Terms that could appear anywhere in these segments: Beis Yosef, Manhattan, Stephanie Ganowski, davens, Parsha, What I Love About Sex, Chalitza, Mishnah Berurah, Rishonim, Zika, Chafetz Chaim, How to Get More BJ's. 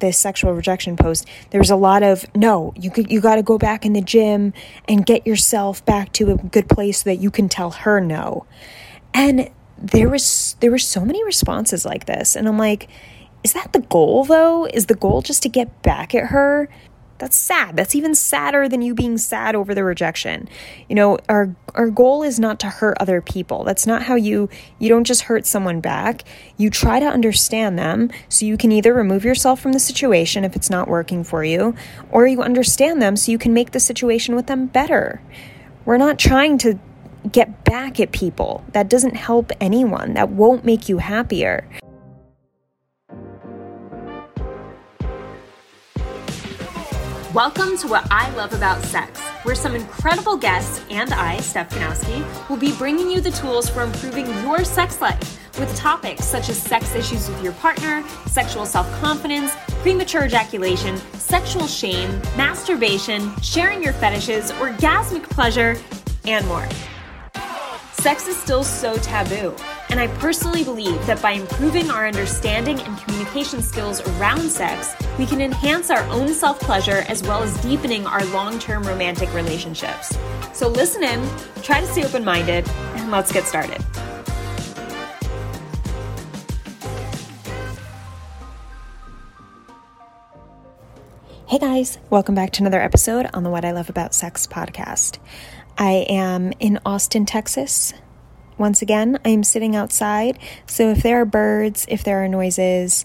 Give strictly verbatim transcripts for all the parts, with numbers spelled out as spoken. this sexual rejection post, there was a lot of, no, you could, you got to go back in the gym and get yourself back to a good place so that you can tell her no. And there was, there were so many responses like this. And I'm like, is that the goal though? Is the goal just to get back at her? That's sad. That's even sadder than you being sad over the rejection. You know, our our goal is not to hurt other people. That's not how you, you don't just hurt someone back. You try to understand them so you can either remove yourself from the situation if it's not working for you, or you understand them so you can make the situation with them better. We're not trying to get back at people. That doesn't help anyone. That won't make you happier. Welcome to What I Love About Sex, where some incredible guests and I, Steph Ganowski, will be bringing you the tools for improving your sex life with topics such as sex issues with your partner, sexual self-confidence, premature ejaculation, sexual shame, masturbation, sharing your fetishes, orgasmic pleasure, and more. Sex is still so taboo, and I personally believe that by improving our understanding and communication skills around sex, we can enhance our own self-pleasure as well as deepening our long-term romantic relationships. So listen in, try to stay open-minded, and let's get started. Hey guys, welcome back to another episode on the What I Love About Sex podcast. I am in Austin, Texas. Once again, I am sitting outside, so if there are birds, if there are noises,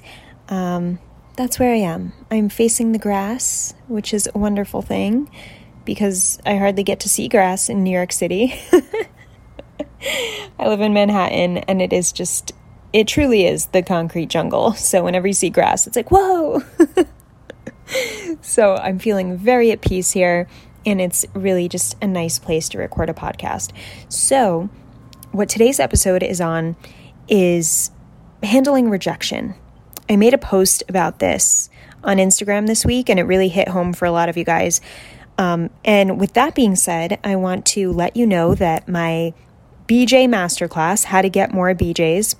um, that's where I am. I'm facing the grass, which is a wonderful thing, because I hardly get to see grass in New York City. I live in Manhattan, and it is just, it truly is the concrete jungle, so whenever you see grass, it's like, whoa! So I'm feeling very at peace here, and it's really just a nice place to record a podcast. So what today's episode is on is handling rejection. I made a post about this on Instagram this week, and it really hit home for a lot of you guys. Um, and with that being said, I want to let you know that my B J masterclass, How to Get More B J's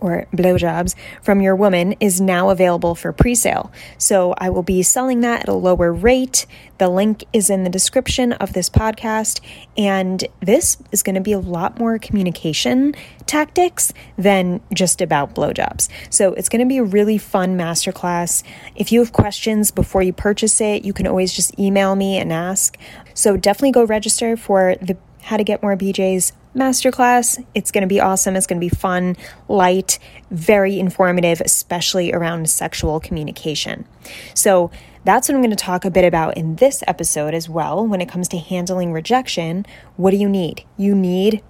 or blowjobs from your woman, is now available for pre-sale. So I will be selling that at a lower rate. The link is in the description of this podcast. And this is going to be a lot more communication tactics than just about blowjobs. So it's going to be a really fun masterclass. If you have questions before you purchase it, you can always just email me and ask. So definitely go register for the How to Get More B J's masterclass. It's going to be awesome. It's going to be fun, light, very informative, especially around sexual communication. So that's what I'm going to talk a bit about in this episode as well. When it comes to handling rejection, what do you need? You need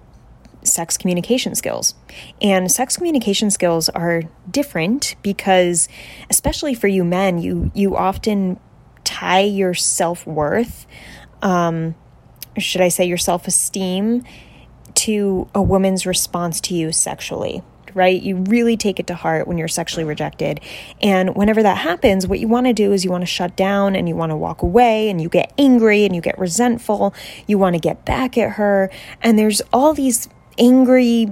sex communication skills. And sex communication skills are different because, especially for you men, you, you often tie your self-worth, um, should I say your self-esteem, to a woman's response to you sexually, right? You really take it to heart when you're sexually rejected. And whenever that happens, what you want to do is you want to shut down and you want to walk away and you get angry and you get resentful. You want to get back at her. And there's all these angry,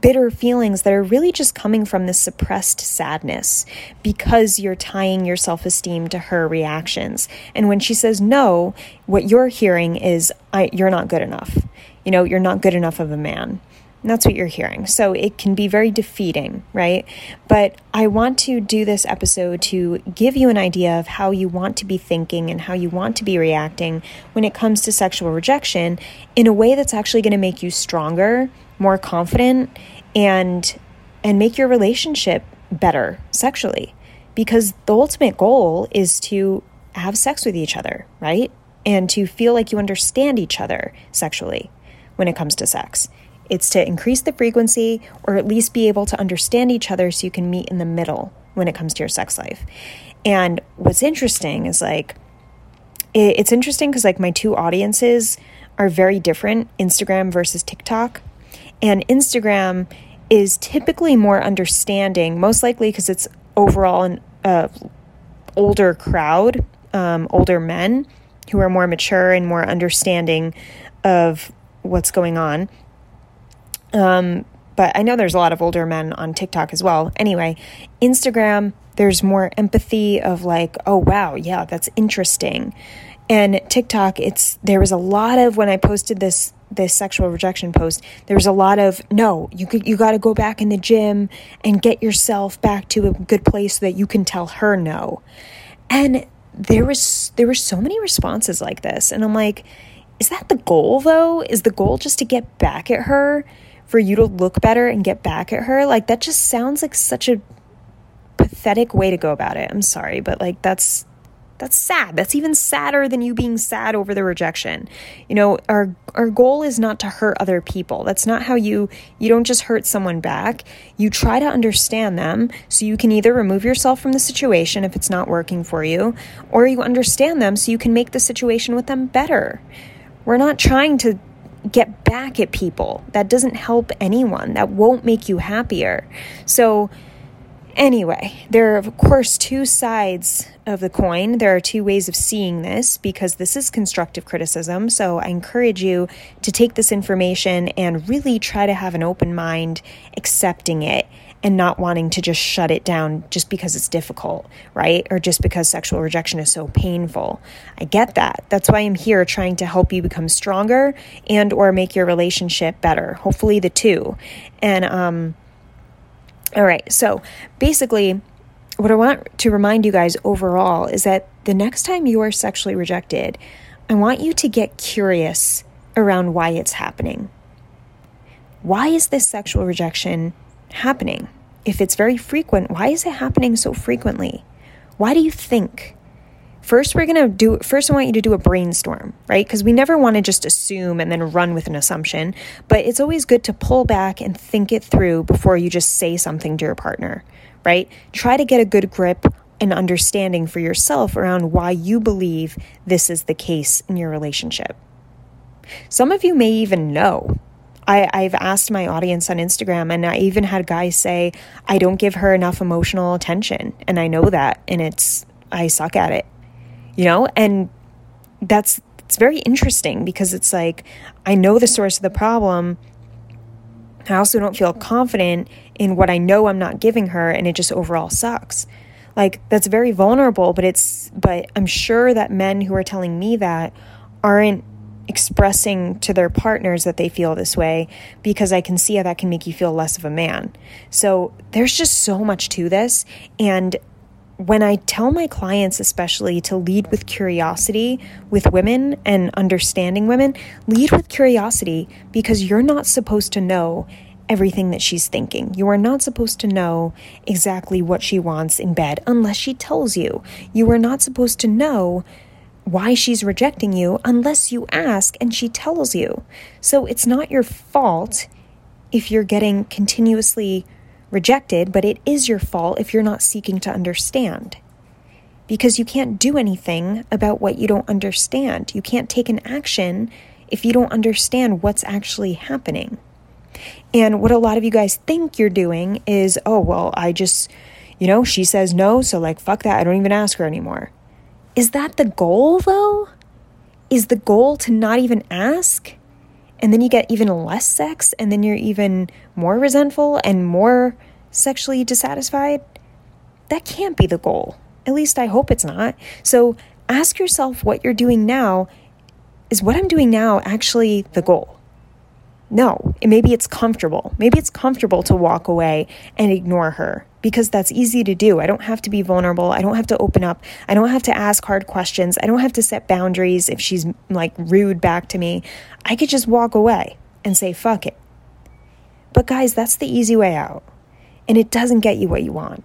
bitter feelings that are really just coming from this suppressed sadness because you're tying your self-esteem to her reactions. And when she says no, what you're hearing is, I, you're not good enough. You know, you're not good enough of a man. And that's what you're hearing. So it can be very defeating, right? But I want to do this episode to give you an idea of how you want to be thinking and how you want to be reacting when it comes to sexual rejection in a way that's actually going to make you stronger, more confident, and and make your relationship better sexually. Because the ultimate goal is to have sex with each other, right? And to feel like you understand each other sexually when it comes to sex. It's to increase the frequency or at least be able to understand each other so you can meet in the middle when it comes to your sex life. And what's interesting is like, it's interesting because like my two audiences are very different, Instagram versus TikTok. And Instagram is typically more understanding, most likely because it's overall an uh, older crowd, um, older men who are more mature and more understanding of what's going on. Um, but I know there's a lot of older men on TikTok as well. Anyway, Instagram, There's more empathy of like, oh, wow, yeah, that's interesting. And TikTok, it's there was a lot of, when I posted this this sexual rejection post, there was a lot of, no, you you got to go back in the gym and get yourself back to a good place so that you can tell her no. And there was there were so many responses like this. And I'm like, is that the goal, though? Is the goal just to get back at her, for you to look better and get back at her? Like, that just sounds like such a pathetic way to go about it. I'm sorry, but like that's... That's sad. That's even sadder than you being sad over the rejection. You know, our our goal is not to hurt other people. That's not how you, you don't just hurt someone back. You try to understand them so you can either remove yourself from the situation if it's not working for you, or you understand them so you can make the situation with them better. We're not trying to get back at people. That doesn't help anyone. That won't make you happier. So anyway, there are, of course, two sides of the coin. There are two ways of seeing this, because this is constructive criticism. So I encourage you to take this information and really try to have an open mind, accepting it and not wanting to just shut it down just because it's difficult, right? Or just because sexual rejection is so painful. I get that. That's why I'm here, trying to help you become stronger and or make your relationship better. Hopefully the two. And, um, all right, so basically what I want to remind you guys overall is that the next time you are sexually rejected, I want you to get curious around why it's happening. Why is this sexual rejection happening? If it's very frequent, why is it happening so frequently? Why do you think? First, we're going to do, first I want you to do a brainstorm, right? Because we never want to just assume and then run with an assumption, but it's always good to pull back and think it through before you just say something to your partner, right? Try to get a good grip and understanding for yourself around why you believe this is the case in your relationship. Some of you may even know. I, I've asked my audience on Instagram, and I even had guys say, I don't give her enough emotional attention. And I know that, and it's, I suck at it. You know, and that's, it's very interesting, because it's like, I know the source of the problem. I also don't feel confident in what I know I'm not giving her, and it just overall sucks. Like, that's very vulnerable, but it's, but I'm sure that men who are telling me that aren't expressing to their partners that they feel this way, because I can see how that can make you feel less of a man. So there's just so much to this. And when I tell my clients, especially, to lead with curiosity with women and understanding women, lead with curiosity, because you're not supposed to know everything that she's thinking. You are not supposed to know exactly what she wants in bed unless she tells you. You are not supposed to know why she's rejecting you unless you ask and she tells you. So it's not your fault if you're getting continuously rejected, but it is your fault if you're not seeking to understand, because you can't do anything about what you don't understand. You can't take an action if you don't understand what's actually happening. And what a lot of you guys think you're doing is, oh, well, I just, you know, she says no, so like, fuck that. I don't even ask her anymore. Is that the goal, though? Is the goal to not even ask? And then you get even less sex, and then you're even more resentful and more sexually dissatisfied. That can't be the goal. At least I hope it's not. So ask yourself what you're doing now. Is what I'm doing now actually the goal? No, maybe it's comfortable. Maybe it's comfortable to walk away and ignore her, because that's easy to do. I don't have to be vulnerable. I don't have to open up. I don't have to ask hard questions. I don't have to set boundaries if she's like rude back to me. I could just walk away and say, fuck it. But guys, that's the easy way out, and it doesn't get you what you want.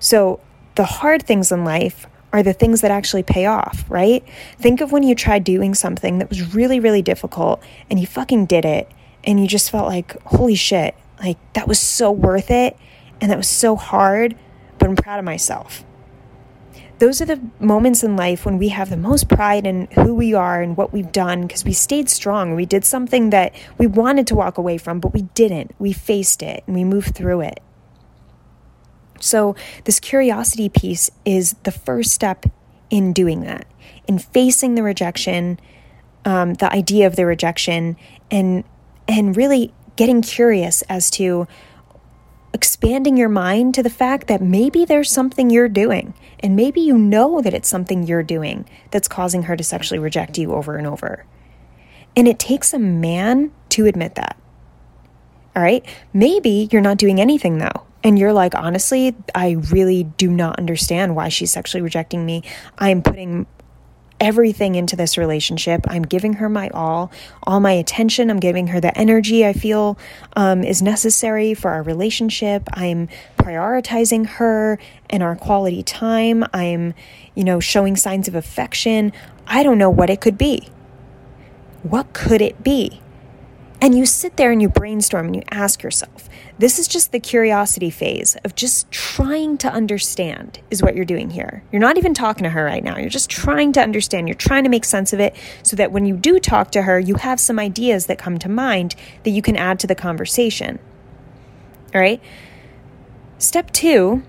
So the hard things in life are the things that actually pay off, right? Think of when you tried doing something that was really, really difficult and you fucking did it, and you just felt like, holy shit, like that was so worth it, and that was so hard, but I'm proud of myself. Those are the moments in life when we have the most pride in who we are and what we've done, because we stayed strong. We did something that we wanted to walk away from, but we didn't. We faced it and we moved through it. So this curiosity piece is the first step in doing that, in facing the rejection, um, the idea of the rejection, and and really getting curious as to expanding your mind to the fact that maybe there's something you're doing, and maybe you know that it's something you're doing that's causing her to sexually reject you over and over. And it takes a man to admit that. All right? Maybe you're not doing anything though. And you're like, honestly, I really do not understand why she's sexually rejecting me. I'm putting everything into this relationship. I'm giving her my all, all my attention. I'm giving her the energy I feel um, is necessary for our relationship. I'm prioritizing her and our quality time. I'm, you know, showing signs of affection. I don't know what it could be. What could it be? And you sit there and you brainstorm and you ask yourself, this is just the curiosity phase of just trying to understand is what you're doing here. You're not even talking to her right now. You're just trying to understand. You're trying to make sense of it so that when you do talk to her, you have some ideas that come to mind that you can add to the conversation. All right. Step two,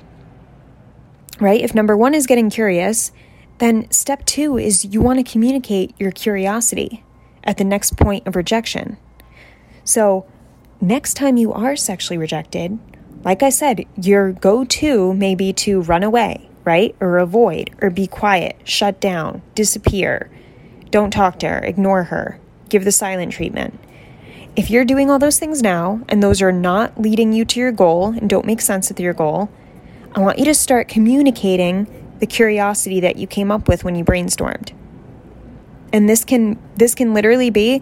right? If number one is getting curious, then step two is you want to communicate your curiosity at the next point of rejection. So next time you are sexually rejected, like I said, your go-to may be to run away, right? Or avoid, or be quiet, shut down, disappear, don't talk to her, ignore her, give the silent treatment. If you're doing all those things now, and those are not leading you to your goal and don't make sense with your goal, I want you to start communicating the curiosity that you came up with when you brainstormed. And this can this can literally be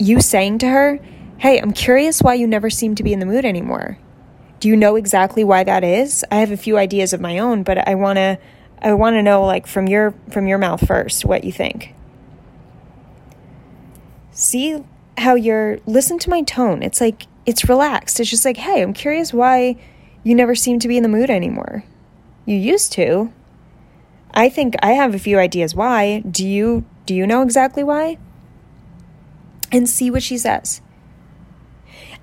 you saying to her, hey, I'm curious why you never seem to be in the mood anymore. Do you know exactly why that is? I have a few ideas of my own, but I want to I want to know like from your from your mouth first what you think. See how you're listen to my tone. It's like it's relaxed. It's just like, "Hey, I'm curious why you never seem to be in the mood anymore. You used to. I think I have a few ideas why. Do you do you know exactly why?" And see what she says.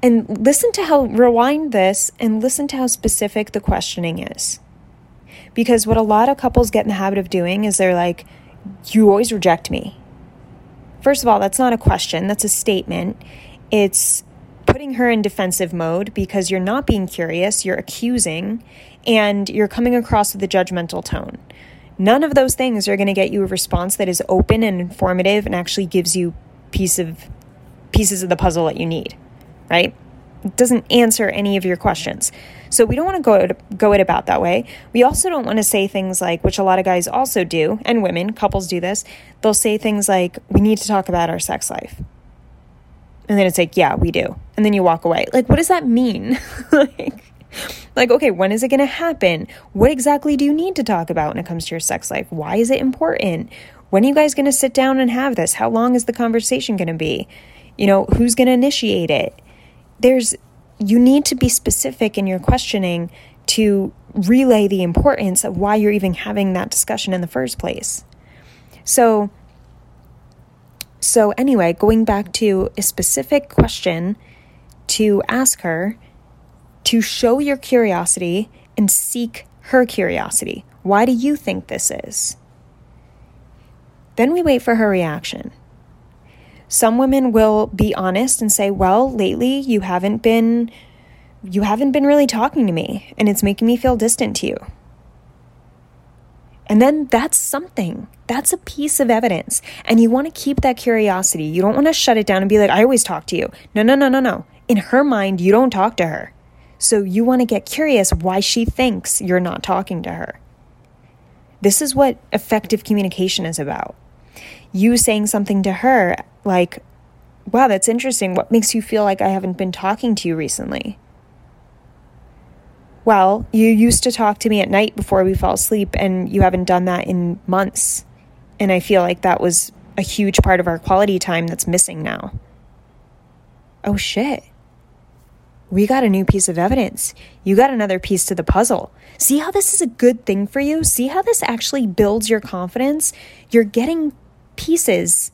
And listen to how, rewind this and listen to how specific the questioning is. Because what a lot of couples get in the habit of doing is they're like, you always reject me. First of all, that's not a question, that's a statement. It's putting her in defensive mode because you're not being curious, you're accusing, and you're coming across with a judgmental tone. None of those things are going to get you a response that is open and informative and actually gives you piece of pieces of the puzzle that you need, right? It doesn't answer any of your questions. So we don't want to go, to go it about that way. We also don't want to say things like, which a lot of guys also do, and women, couples do this, they'll say things like, we need to talk about our sex life. And then it's like, yeah, we do. And then you walk away. Like, what does that mean? like, like, okay, when is it going to happen? What exactly do you need to talk about when it comes to your sex life? Why is it important? When are you guys going to sit down and have this? How long is the conversation going to be? You know, who's going to initiate it? There's, you need to be specific in your questioning to relay the importance of why you're even having that discussion in the first place. So, so anyway, going back to a specific question to ask her to show your curiosity and seek her curiosity. Why do you think this is? Then we wait for her reaction. Some women will be honest and say, well, lately you haven't been, you haven't been really talking to me and it's making me feel distant to you. And then that's something, that's a piece of evidence. And you want to keep that curiosity. You don't want to shut it down and be like, I always talk to you. No, no, no, no, no. In her mind, you don't talk to her. So you want to get curious why she thinks you're not talking to her. This is what effective communication is about. You saying something to her like, wow, that's interesting. What makes you feel like I haven't been talking to you recently? Well, you used to talk to me at night before we fall asleep and you haven't done that in months. And I feel like that was a huge part of our quality time that's missing now. Oh shit. We got a new piece of evidence. You got another piece to the puzzle. See how this is a good thing for you? See how this actually builds your confidence? You're getting pieces.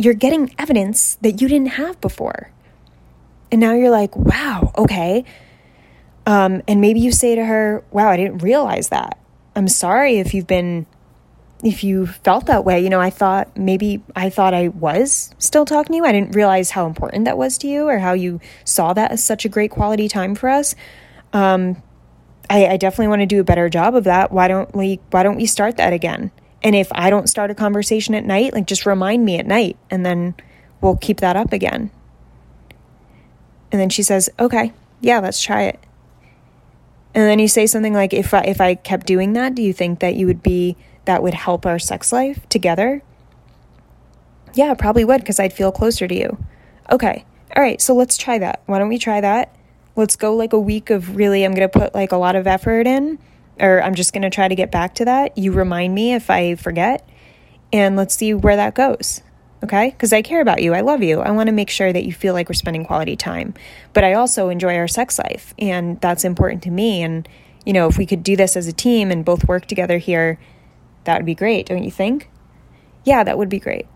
You're getting evidence that you didn't have before. And now you're like, wow, okay. Um, and maybe you say to her, wow, I didn't realize that. I'm sorry if you've been if you felt that way, you know, I thought maybe I thought I was still talking to you. I didn't realize how important that was to you or how you saw that as such a great quality time for us. Um, I, I definitely want to do a better job of that. Why don't we, why don't we start that again? And if I don't start a conversation at night, like just remind me at night and then we'll keep that up again. And then she says, okay, yeah, let's try it. And then you say something like, if I, if I kept doing that, do you think that you would be, that would help our sex life together? Yeah, probably would, because I'd feel closer to you. Okay. All right. So let's try that. Why don't we try that? Let's go like a week of really, I'm going to put like a lot of effort in, or I'm just going to try to get back to that. You remind me if I forget, and let's see where that goes. Okay? Because I care about you. I love you. I want to make sure that you feel like we're spending quality time, but I also enjoy our sex life, and that's important to me. And, you know, if we could do this as a team and both work together here, that would be great. Don't you think? Yeah, that would be great.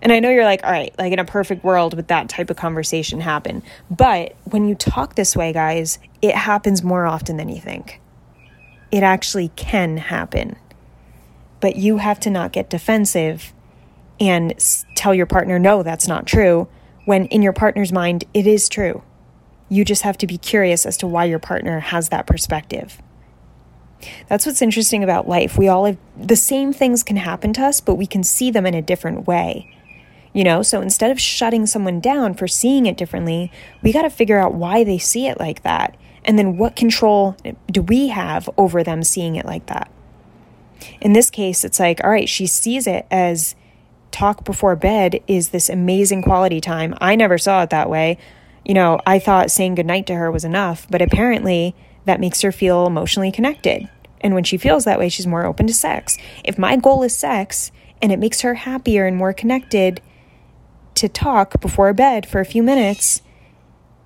And I know you're like, all right, like in a perfect world would that type of conversation happen. But when you talk this way, guys, it happens more often than you think. It actually can happen. But you have to not get defensive and tell your partner, no, that's not true, when in your partner's mind, it is true. You just have to be curious as to why your partner has that perspective. That's what's interesting about life. We all have the same things can happen to us, but we can see them in a different way. You know, so instead of shutting someone down for seeing it differently, we got to figure out why they see it like that. And then what control do we have over them seeing it like that? In this case, it's like, all right, she sees it as talk before bed is this amazing quality time. I never saw it that way. You know, I thought saying goodnight to her was enough, but apparently that makes her feel emotionally connected. And when she feels that way, she's more open to sex. If my goal is sex and it makes her happier and more connected to talk before bed for a few minutes,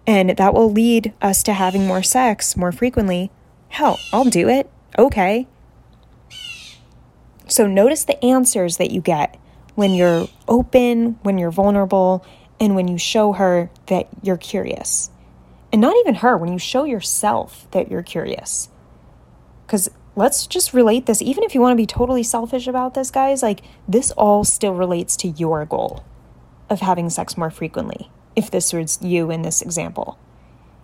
and that will lead us to having more sex more frequently, hell, I'll do it. Okay. So notice the answers that you get when you're open, when you're vulnerable, and when you show her that you're curious. And not even her, when you show yourself that you're curious. Because let's just relate this. Even if you want to be totally selfish about this, guys, like this all still relates to your goal of having sex more frequently. If this was you in this example,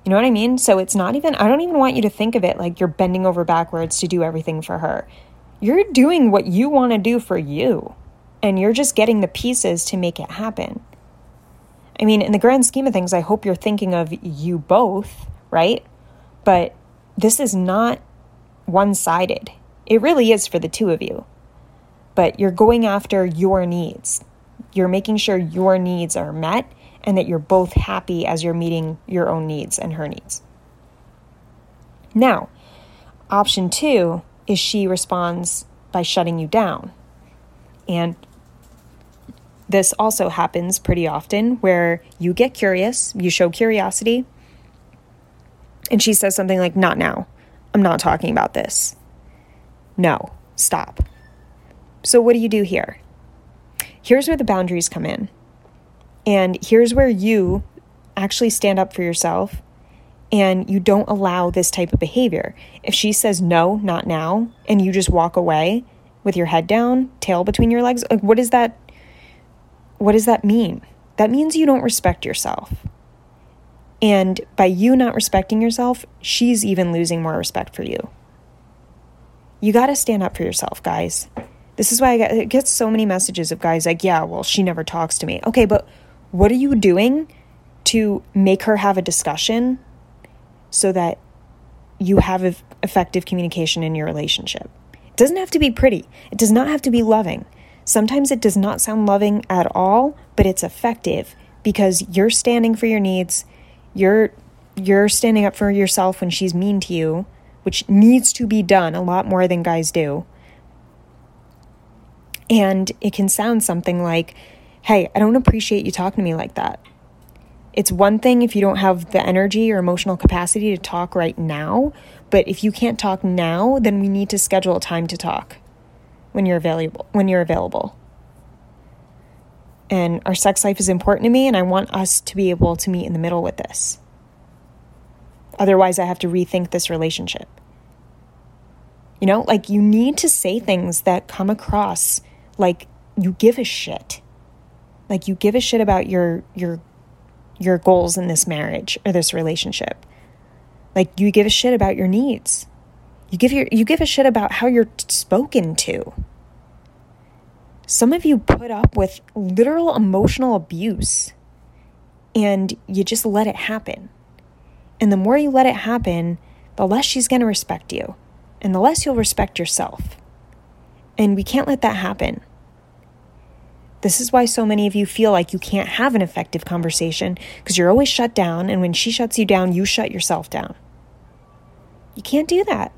you know what I mean? So it's not even, I don't even want you to think of it like you're bending over backwards to do everything for her. You're doing what you want to do for you. And you're just getting the pieces to make it happen. I mean, in the grand scheme of things, I hope you're thinking of you both, right? But this is not one-sided. It really is for the two of you. But you're going after your needs. You're making sure your needs are met and that you're both happy as you're meeting your own needs and her needs. Now, option two is she responds by shutting you down. And this also happens pretty often where you get curious, you show curiosity, and she says something like, not now, I'm not talking about this. No, stop. So what do you do here? Here's where the boundaries come in. And here's where you actually stand up for yourself and you don't allow this type of behavior. If she says, no, not now, and you just walk away with your head down, tail between your legs, like what, is that, what does that mean? That means you don't respect yourself. And by you not respecting yourself, she's even losing more respect for you. You got to stand up for yourself, guys. This is why I get, I get so many messages of guys like, yeah, well, she never talks to me. Okay, but what are you doing to make her have a discussion so that you have effective communication in your relationship? It doesn't have to be pretty. It does not have to be loving. Sometimes it does not sound loving at all, but it's effective because you're standing for your needs. You're you're standing up for yourself when she's mean to you, which needs to be done a lot more than guys do. And it can sound something like, hey, I don't appreciate you talking to me like that. It's one thing if you don't have the energy or emotional capacity to talk right now, but if you can't talk now, then we need to schedule a time to talk when you're available. When you're available. And our sex life is important to me, and I want us to be able to meet in the middle with this. Otherwise, I have to rethink this relationship. You know, like you need to say things that come across like you give a shit. Like you give a shit about your your your goals in this marriage or this relationship. Like you give a shit about your needs. You give your you give a shit about how you're spoken to. Some of you put up with literal emotional abuse and you just let it happen. And the more you let it happen, the less she's going to respect you and the less you'll respect yourself. And we can't let that happen. This is why so many of you feel like you can't have an effective conversation because you're always shut down, and when she shuts you down, you shut yourself down. You can't do that.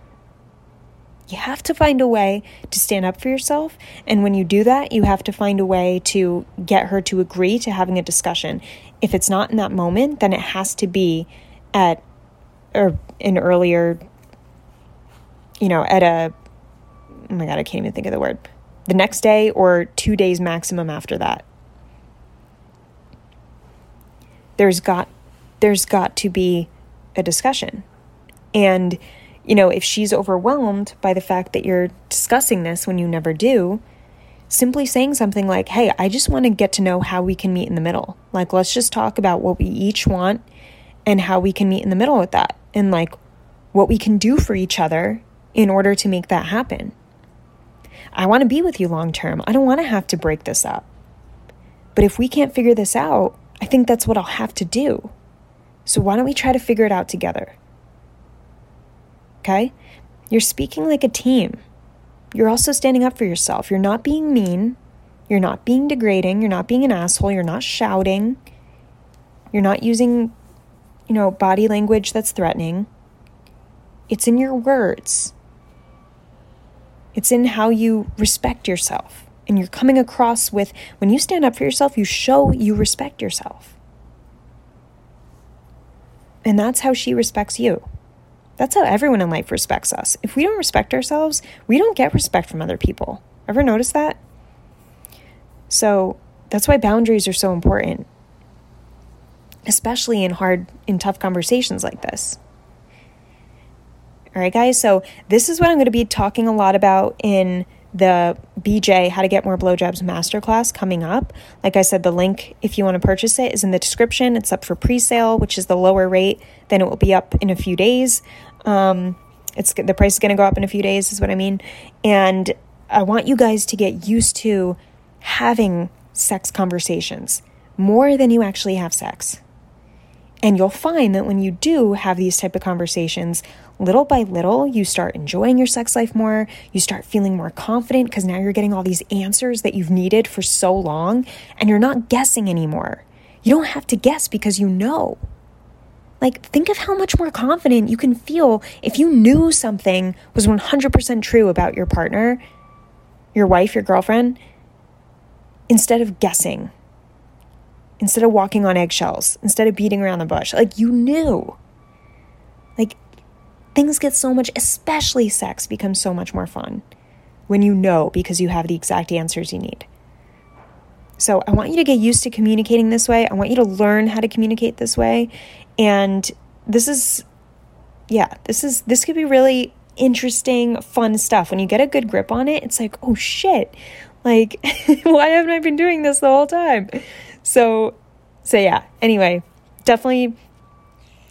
You have to find a way to stand up for yourself, and when you do that, you have to find a way to get her to agree to having a discussion. If it's not in that moment, then it has to be at or an earlier, you know, at a, oh my God, I can't even think of the word. The next day or two days maximum after that. There's got, there's got to be a discussion. And, you know, if she's overwhelmed by the fact that you're discussing this when you never do, simply saying something like, hey, I just want to get to know how we can meet in the middle. Like, let's just talk about what we each want and how we can meet in the middle with that. And like what we can do for each other in order to make that happen. I want to be with you long term. I don't want to have to break this up. But if we can't figure this out, I think that's what I'll have to do. So why don't we try to figure it out together? Okay? You're speaking like a team. You're also standing up for yourself. You're not being mean. You're not being degrading. You're not being an asshole. You're not shouting. You're not using, you know, body language that's threatening. It's in your words. It's in how you respect yourself. And you're coming across with, when you stand up for yourself, you show you respect yourself. And that's how she respects you. That's how everyone in life respects us. If we don't respect ourselves, we don't get respect from other people. Ever notice that? So that's why boundaries are so important, especially in hard, in tough conversations like this. All right, guys, so this is what I'm going to be talking a lot about in the B J How to Get More Blowjobs Masterclass coming up. Like I said, the link, if you want to purchase it, is in the description. It's up for pre-sale, which is the lower rate. Then it will be up in a few days. Um, it's the price is going to go up in a few days is what I mean. And I want you guys to get used to having sex conversations more than you actually have sex. And you'll find that when you do have these type of conversations, little by little, you start enjoying your sex life more. You start feeling more confident because now you're getting all these answers that you've needed for so long, and you're not guessing anymore. You don't have to guess because you know. Like, think of how much more confident you can feel if you knew something was one hundred percent true about your partner, your wife, your girlfriend, instead of guessing. Instead of walking on eggshells, instead of beating around the bush, like you knew. Like things get so much, especially sex becomes so much more fun when you know because you have the exact answers you need. So I want you to get used to communicating this way. I want you to learn how to communicate this way. And this is, yeah, this is, this could be really interesting, fun stuff. When you get a good grip on it, it's like, oh shit, like why haven't I been doing this the whole time? So, so yeah, anyway, definitely,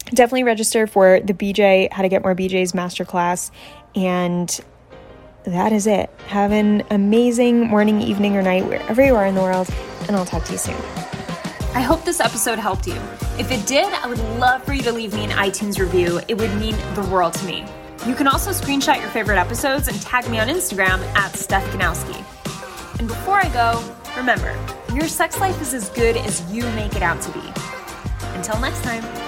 definitely register for the B J, How to Get More B J's Masterclass. And that is it. Have an amazing morning, evening, or night, wherever you are in the world. And I'll talk to you soon. I hope this episode helped you. If it did, I would love for you to leave me an iTunes review. It would mean the world to me. You can also screenshot your favorite episodes and tag me on Instagram at Steph Ganowski. And before I go, remember, your sex life is as good as you make it out to be. Until next time.